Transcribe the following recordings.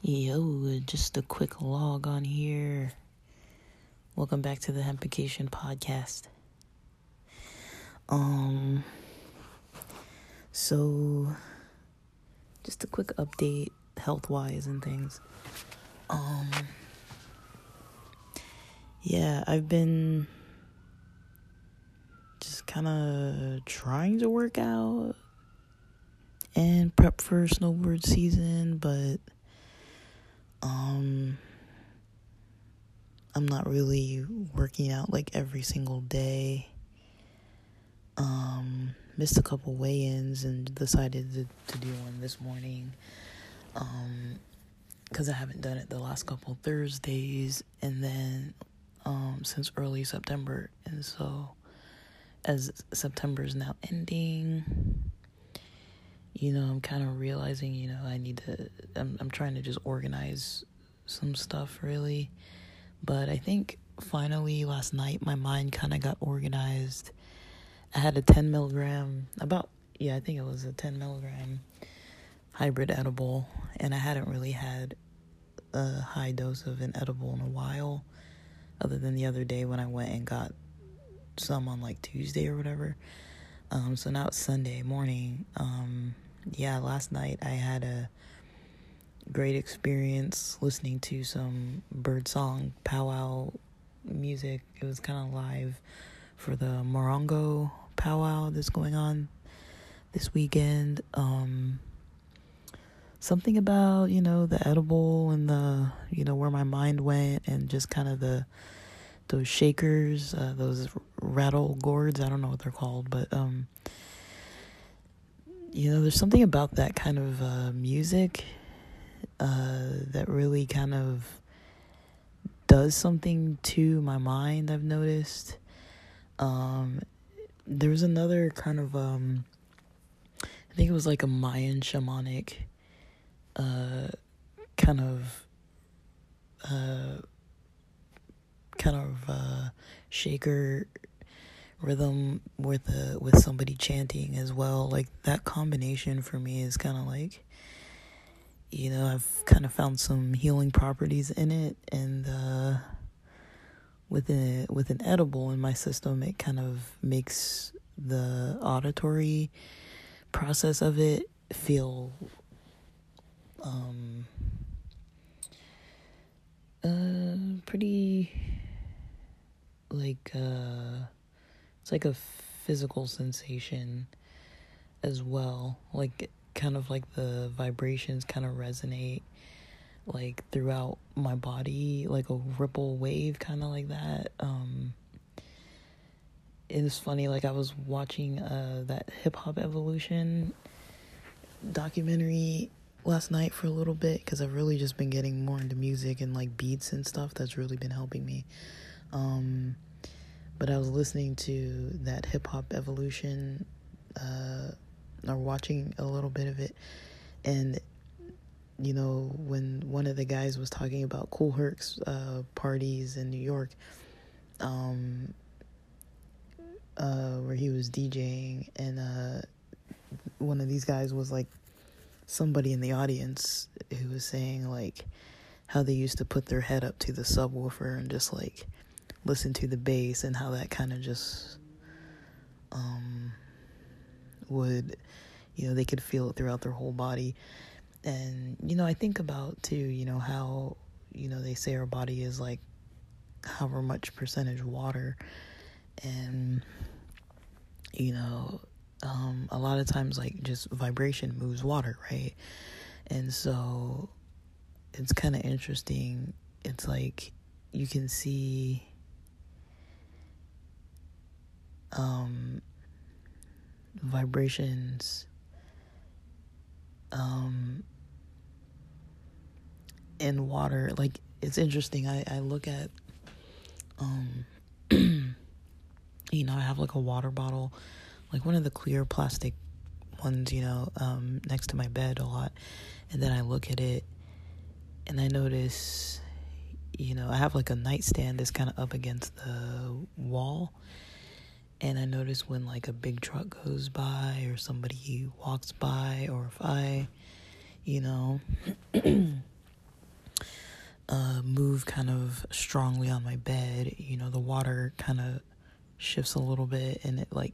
Yo, just a quick log on here. Welcome back to the Hempication Podcast. So just a quick update health-wise and things. Yeah, I've been just kind of trying to work out and prep for snowboard season, but I'm not really working out like every single day. Missed a couple weigh-ins and decided to do one this morning, because I haven't done it the last couple Thursdays, and then since early September, and so as September is now ending, I'm kind of realizing, I need to, I'm trying to just organize some stuff, really. But I think finally last night my mind kind of got organized. I had a 10 milligram, I think it was a 10 milligram hybrid edible, and I hadn't really had a high dose of an edible in a while, other than the other day when I went and got some on like Tuesday or whatever. So now it's Sunday morning. Last night I had a great experience listening to some birdsong powwow music. It was kind of live for the Morongo powwow that's going on this weekend. Something about, the edible and the, where my mind went, and just kind of those shakers, those rattle gourds, I don't know what they're called, but, there's something about that kind of, music, that really kind of does something to my mind, I've noticed. There's another kind of, I think it was like a Mayan shamanic, kind of shaker rhythm with somebody chanting as well. Like, that combination for me is kind of like, I've kind of found some healing properties in it, and with an edible in my system, it kind of makes the auditory process of it feel pretty, like, it's like a physical sensation as well, like, kind of like the vibrations kind of resonate, like, throughout my body, like a ripple wave, kind of like that. It was funny, like, I was watching, that Hip Hop Evolution documentary last night for a little bit, because I've really just been getting more into music and like beats and stuff. That's really been helping me. But I was listening to that Hip Hop Evolution, or watching a little bit of it, and when one of the guys was talking about Cool Herc's parties in New York, where he was DJing, and one of these guys was like somebody in the audience who was saying like how they used to put their head up to the subwoofer and just like listen to the bass, and how that kind of just would, they could feel it throughout their whole body. And I think about too, how they say our body is like however much percentage water, and a lot of times, like, just vibration moves water, right? And so it's kind of interesting. It's like you can see, vibrations, in water. Like, it's interesting. I look at, I have like a water bottle, like one of the clear plastic ones, next to my bed a lot. And then I look at it and I notice, I have like a nightstand that's kind of up against the wall, And I notice when like a big truck goes by or somebody walks by, or if I, you know, move kind of strongly on my bed, you know, the water kind of shifts a little bit and it like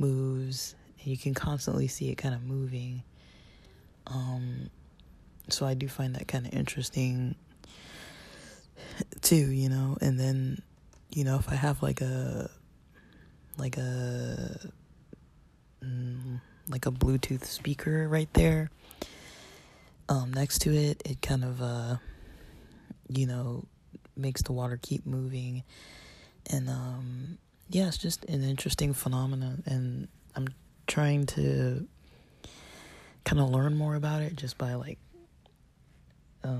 moves, and you can constantly see it kind of moving. So I do find that kind of interesting too, you know. And then, you know, if I have like a Bluetooth speaker right there, next to it, it kind of, you know, makes the water keep moving. And, yeah, it's just an interesting phenomenon, and I'm trying to kind of learn more about it just by, like,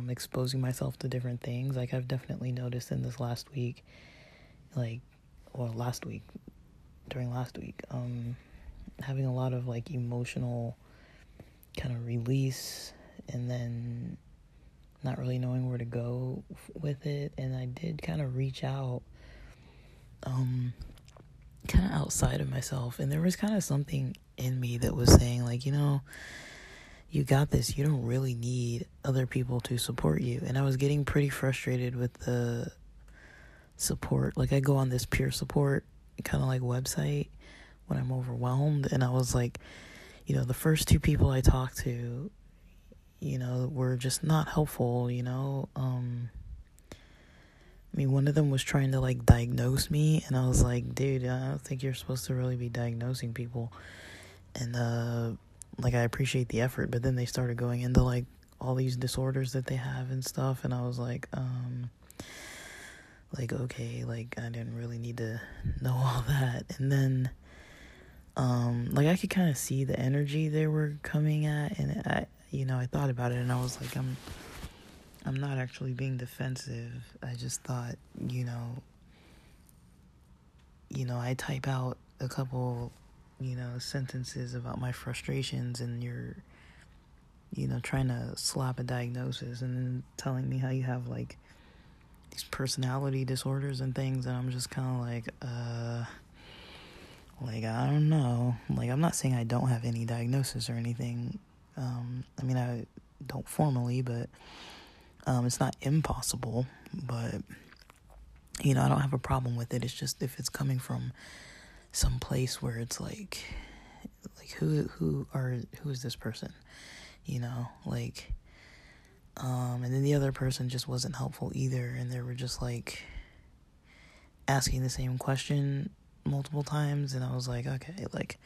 exposing myself to different things. Like, I've definitely noticed in this last week, having a lot of, like, emotional kind of release, and then not really knowing where to go with it. And I did kind of reach out, kind of outside of myself, and there was kind of something in me that was saying, like, you know, you got this, you don't really need other people to support you. And I was getting pretty frustrated with the support. Like, I go on this peer support kind of like website when I'm overwhelmed, and I was like, you know, the first two people I talked to, you know, were just not helpful, you know. I mean, one of them was trying to, like, diagnose me, and I was like, dude, I don't think you're supposed to really be diagnosing people. And, like, I appreciate the effort, but then they started going into, like, all these disorders that they have and stuff, and I was like, okay, like, I didn't really need to know all that. And then, like, I could kind of see the energy they were coming at, and I, you know, I thought about it, and I was like, I'm not actually being defensive. I just thought, you know, I type out a couple, you know, sentences about my frustrations, and you're, you know, trying to slap a diagnosis and then telling me how you have, like, these personality disorders and things. And I'm just kind of like, I don't know. Like, I'm not saying I don't have any diagnosis or anything. I mean, I don't formally, but it's not impossible, but, you know, I don't have a problem with it. It's just if it's coming from some place where it's like, who is this person, you know, like, and then the other person just wasn't helpful either, and they were just, like, asking the same question multiple times, and I was like, okay, like,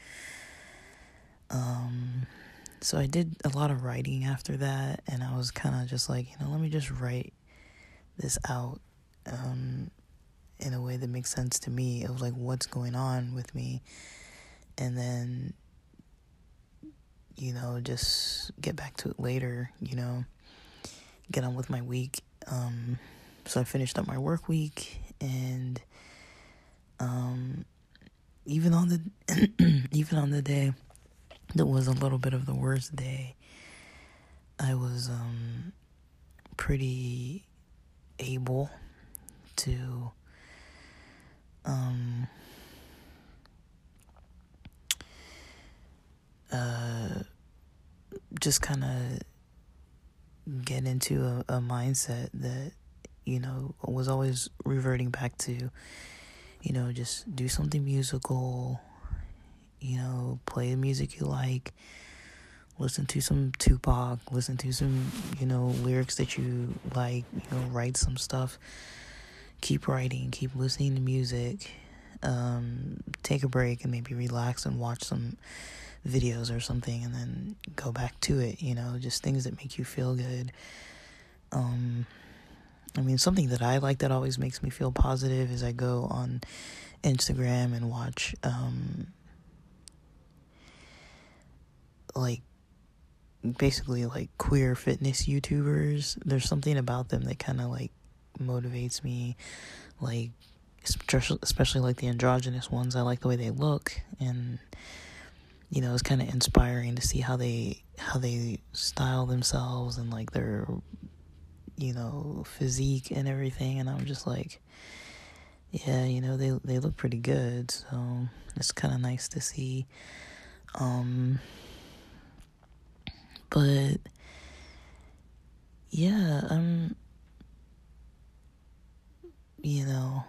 so I did a lot of writing after that, and I was kind of just like, you know, let me just write this out in a way that makes sense to me of, like, what's going on with me, and then, you know, just get back to it later, you know, get on with my week. So I finished up my work week, and even on the day that was a little bit of the worst day, I was pretty able to just kind of get into a mindset that, you know, was always reverting back to, you know, just do something musical, you know, play the music you like, listen to some Tupac, listen to some, you know, lyrics that you like, you know, write some stuff, keep writing, keep listening to music, take a break and maybe relax and watch some videos or something, and then go back to it, you know, just things that make you feel good. I mean, something that I like that always makes me feel positive is I go on Instagram and watch, like, basically, like, queer fitness YouTubers. There's something about them that kind of, like, motivates me, like, especially, like, the androgynous ones. I like the way they look, and, you know, it's kind of inspiring to see how they style themselves and, like, their, you know, physique and everything, and I'm just like, yeah, you know, they look pretty good. So it's kind of nice to see. But yeah, you know,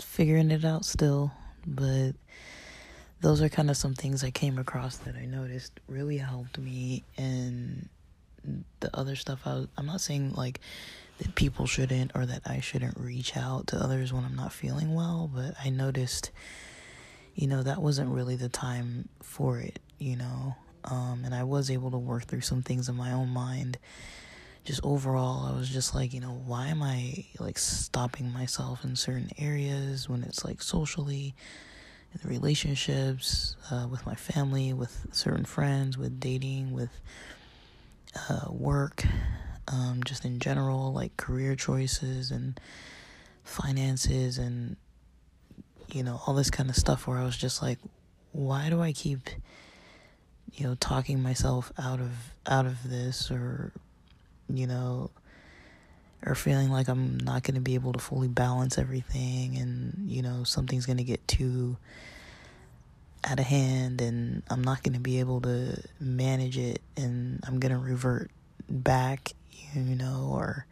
figuring it out still, but those are kind of some things I came across that I noticed really helped me. And the other stuff, I'm not saying like that people shouldn't or that I shouldn't reach out to others when I'm not feeling well, but I noticed, you know, that wasn't really the time for it, you know. And I was able to work through some things in my own mind. Just overall, I was just like, you know, why am I like stopping myself in certain areas when it's like socially, in the relationships, with my family, with certain friends, with dating, with work, just in general, like career choices and finances and, you know, all this kind of stuff, where I was just like, why do I keep, you know, talking myself out of this, or, you know, or feeling like I'm not going to be able to fully balance everything, and, you know, something's going to get too out of hand, and I'm not going to be able to manage it, and I'm going to revert back, you know, or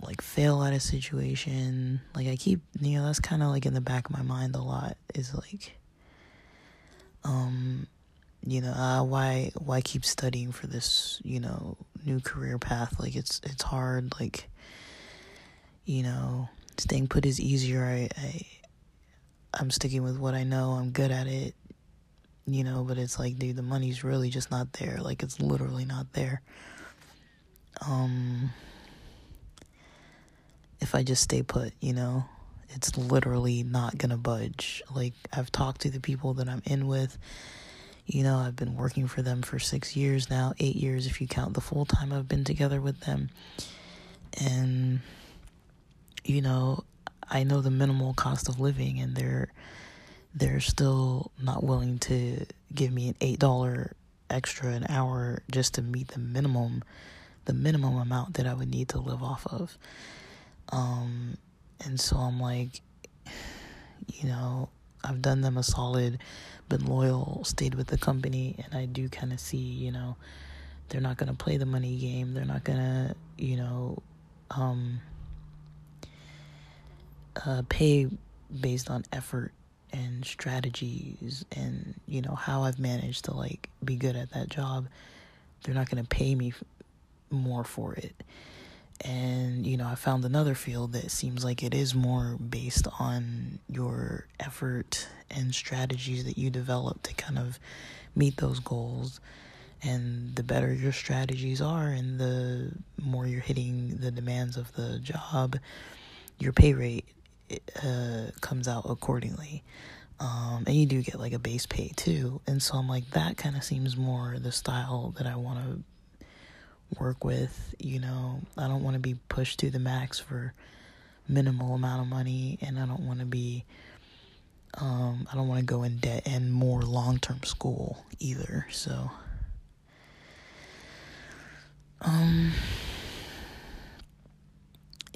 like fail at a situation. Like I keep, you know, that's kind of like in the back of my mind a lot, is like, you know, why keep studying for this, you know, new career path? Like it's hard. Like, you know, staying put is easier. I'm sticking with what I know. I'm good at it, you know. But it's like, dude, the money's really just not there. Like it's literally not there. If I just stay put, you know, it's literally not gonna budge. Like I've talked to the people that I'm in with. You know, I've been working for them for 6 years now, 8 years if you count the full time I've been together with them. And, you know, I know the minimal cost of living, and they're still not willing to give me an $8 extra an hour just to meet the minimum amount that I would need to live off of. And so I'm like, you know, I've done them a solid, been loyal, stayed with the company, and I do kind of see, you know, they're not going to play the money game. They're not going to, you know, pay based on effort and strategies and, you know, how I've managed to, like, be good at that job. They're not going to pay me more for it. And, you know, I found another field that seems like it is more based on your effort and strategies that you develop to kind of meet those goals. And the better your strategies are, and the more you're hitting the demands of the job, your pay rate comes out accordingly. And you do get like a base pay too. And so I'm like, that kind of seems more the style that I want to work with, you know. I don't want to be pushed to the max for minimal amount of money, and I don't want to be, I don't want to go in debt and more long-term school either, so,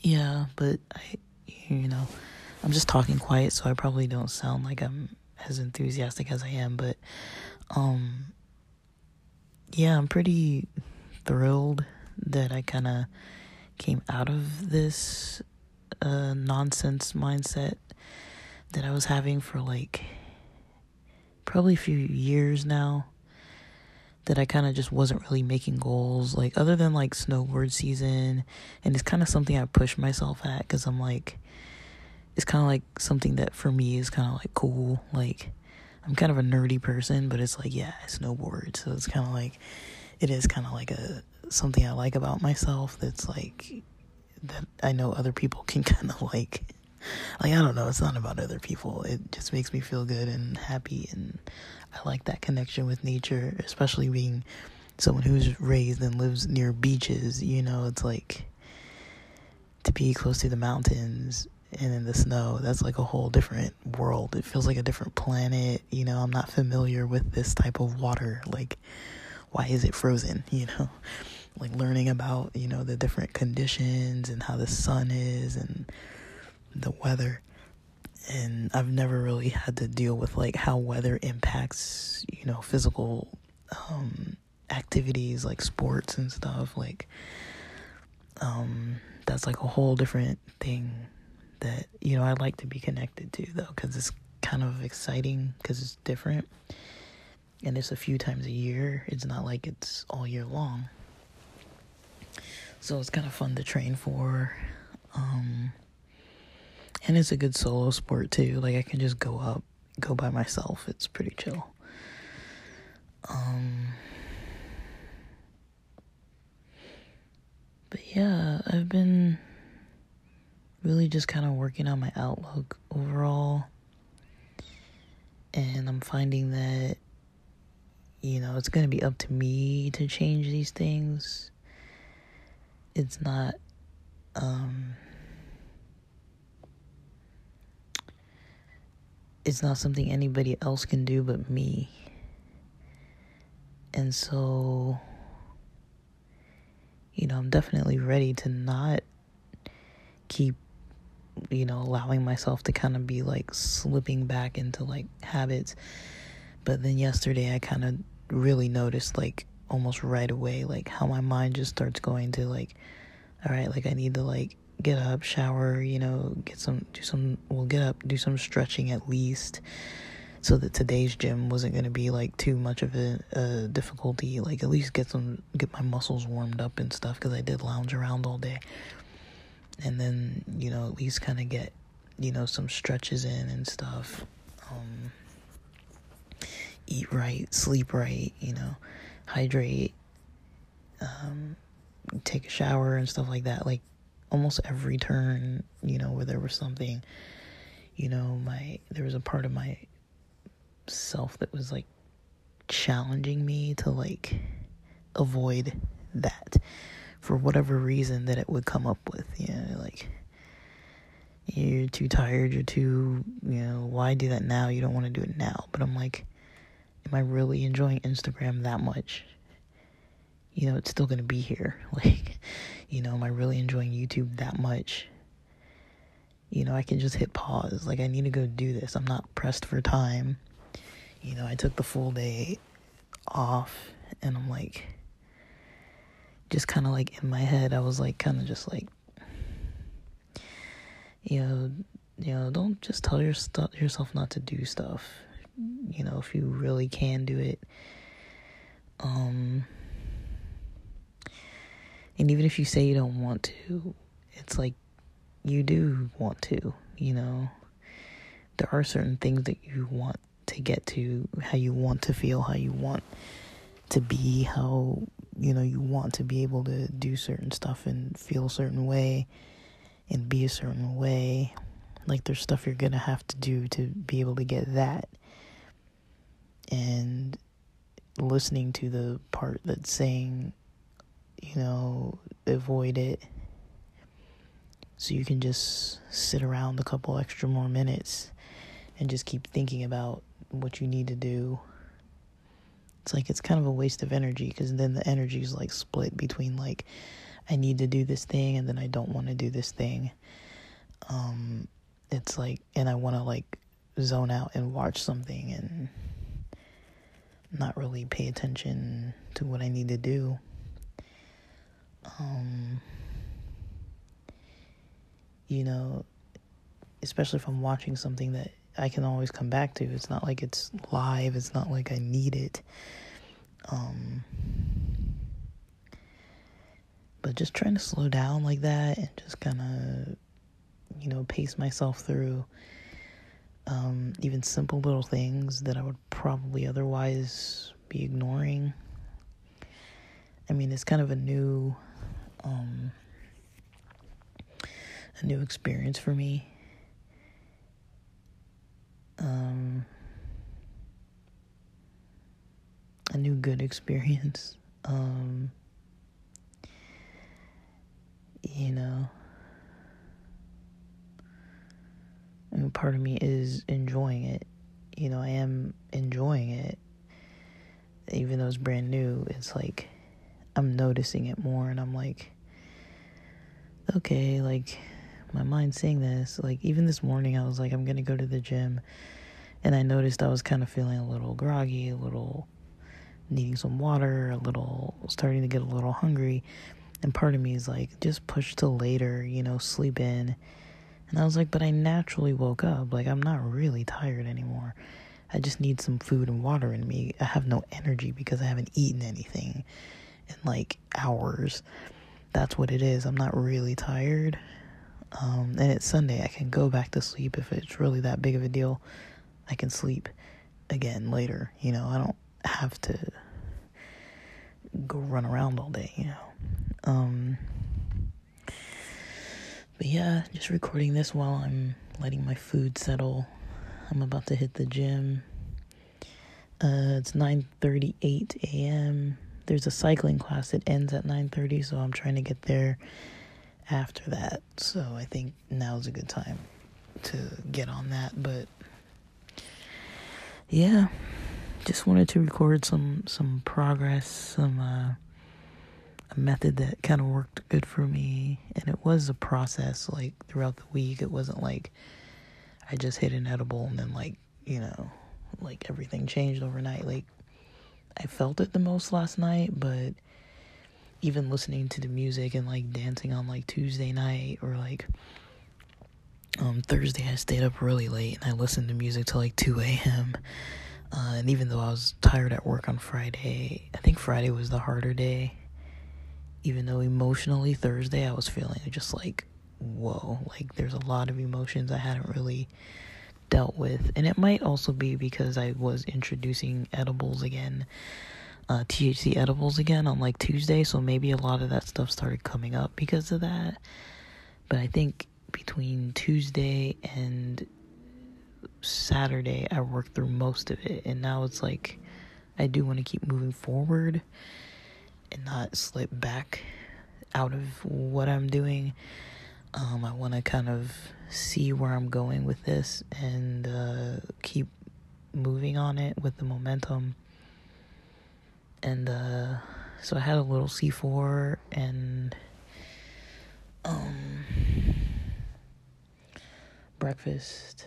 yeah, but I, you know, I'm just talking quiet, so I probably don't sound like I'm as enthusiastic as I am, but, yeah, I'm pretty thrilled that I kind of came out of this nonsense mindset that I was having for like probably a few years now, that I kind of just wasn't really making goals, like other than like snowboard season. And it's kind of something I push myself at, because I'm like, it's kind of like something that for me is kind of like cool. Like I'm kind of a nerdy person, but it's like, yeah, I snowboard, so it's kind of like, it is kind of like a something I like about myself, that's like, that I know other people can kind of like, I don't know, it's not about other people. It just makes me feel good and happy, and I like that connection with nature, especially being someone who's raised and lives near beaches, you know. It's like, to be close to the mountains and in the snow, that's like a whole different world. It feels like a different planet, you know. I'm not familiar with this type of water, like, why is it frozen, you know? like learning about, you know, the different conditions and how the sun is and the weather. And I've never really had to deal with like how weather impacts, you know, physical activities like sports and stuff. Like that's like a whole different thing that, you know, I like to be connected to though, because it's kind of exciting because it's different and it's a few times a year. It's not like it's all year long, so it's kind of fun to train for. And it's a good solo sport too. Like I can just go by myself. It's pretty chill. But yeah, I've been really just kind of working on my outlook overall. And I'm finding that, you know, it's going to be up to me to change these things. It's not, it's not something anybody else can do but me. And so, you know, I'm definitely ready to not keep, you know, allowing myself to kind of be like slipping back into like habits. But then yesterday I kind of really noticed like almost right away, like how my mind just starts going to like, all right, like I need to like get up, shower, you know, do some stretching at least, so that today's gym wasn't going to be like too much of a difficulty. Like at least get my muscles warmed up and stuff, because I did lounge around all day. And then, you know, at least kind of get, you know, some stretches in and stuff. Eat right, sleep right, you know, hydrate, take a shower and stuff like that. Like almost every turn, you know, where there was something, you know, there was a part of my self that was like challenging me to like avoid that for whatever reason that it would come up with. You know, like, you're too tired, you're too, you know, why do that now? You don't want to do it now. But I'm like, am I really enjoying Instagram that much? You know, it's still going to be here. Like, you know, am I really enjoying YouTube that much? You know, I can just hit pause. Like, I need to go do this. I'm not pressed for time. You know, I took the full day off, and I'm like, just kind of like in my head, I was like, kind of just like, you know, don't just tell yourself not to do stuff. You know, if you really can do it. And even if you say you don't want to, it's like you do want to, you know. There are certain things that you want to get to, how you want to feel, how you want to be, how, you know, you want to be able to do certain stuff and feel a certain way and be a certain way. Like, there's stuff you're going to have to do to be able to get that. And listening to the part that's saying, you know, avoid it, so you can just sit around a couple extra more minutes and just keep thinking about what you need to do. It's like, it's kind of a waste of energy, because then the energy is like split between like, I need to do this thing, and then I don't want to do this thing. It's like, and I want to like zone out and watch something and not really pay attention to what I need to do. You know, especially if I'm watching something that I can always come back to. It's not like it's live. It's not like I need it. But just trying to slow down like that and just kind of, you know, pace myself through even simple little things that I would probably otherwise be ignoring. I mean, it's kind of a new experience for me. A new good experience. You know, I mean, part of me is enjoying it. You know, I am enjoying it, even though it's brand new. It's like, I'm noticing it more, and I'm like, okay, like, my mind's seeing this. Like, even this morning, I was like, I'm gonna go to the gym, and I noticed I was kind of feeling a little groggy, a little needing some water, a little starting to get a little hungry, and part of me is like, just push till later, you know, sleep in. And I was like, but I naturally woke up, like, I'm not really tired anymore. I just need some food and water in me. I have no energy because I haven't eaten anything in like hours. That's what it is. I'm not really tired. And it's Sunday. I can go back to sleep if it's really that big of a deal. I can sleep again later. You know, I don't have to go run around all day, you know. But yeah, just recording this while I'm letting my food settle. I'm about to hit the gym. It's 9:38 a.m. There's a cycling class that ends at 9:30, so I'm trying to get there after that. So I think now's a good time to get on that. But yeah, just wanted to record some progress, a method that kind of worked good for me. And it was a process, like, throughout the week. It wasn't like I just hit an edible and then, like, you know, like, everything changed overnight. Like, I felt it the most last night, but even listening to the music and, like, dancing on, like, Tuesday night, or, like, Thursday, I stayed up really late and I listened to music till, like, 2 a.m., and even though I was tired at work on Friday, I think Friday was the harder day, even though emotionally Thursday I was feeling just, like, whoa, like, there's a lot of emotions I hadn't really dealt with. And it might also be because I was introducing edibles again, THC edibles again on, like, Tuesday, so maybe a lot of that stuff started coming up because of that. But I think between Tuesday and Saturday I worked through most of it, and now it's like I do want to keep moving forward and not slip back out of what I'm doing. I want to kind of see where I'm going with this and keep moving on it with the momentum. And so I had a little C4 and breakfast.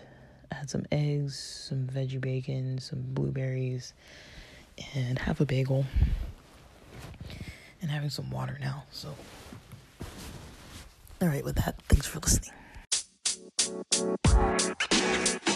I had some eggs, some veggie bacon, some blueberries, and half a bagel. And having some water now, so. All right, with that, thanks for listening.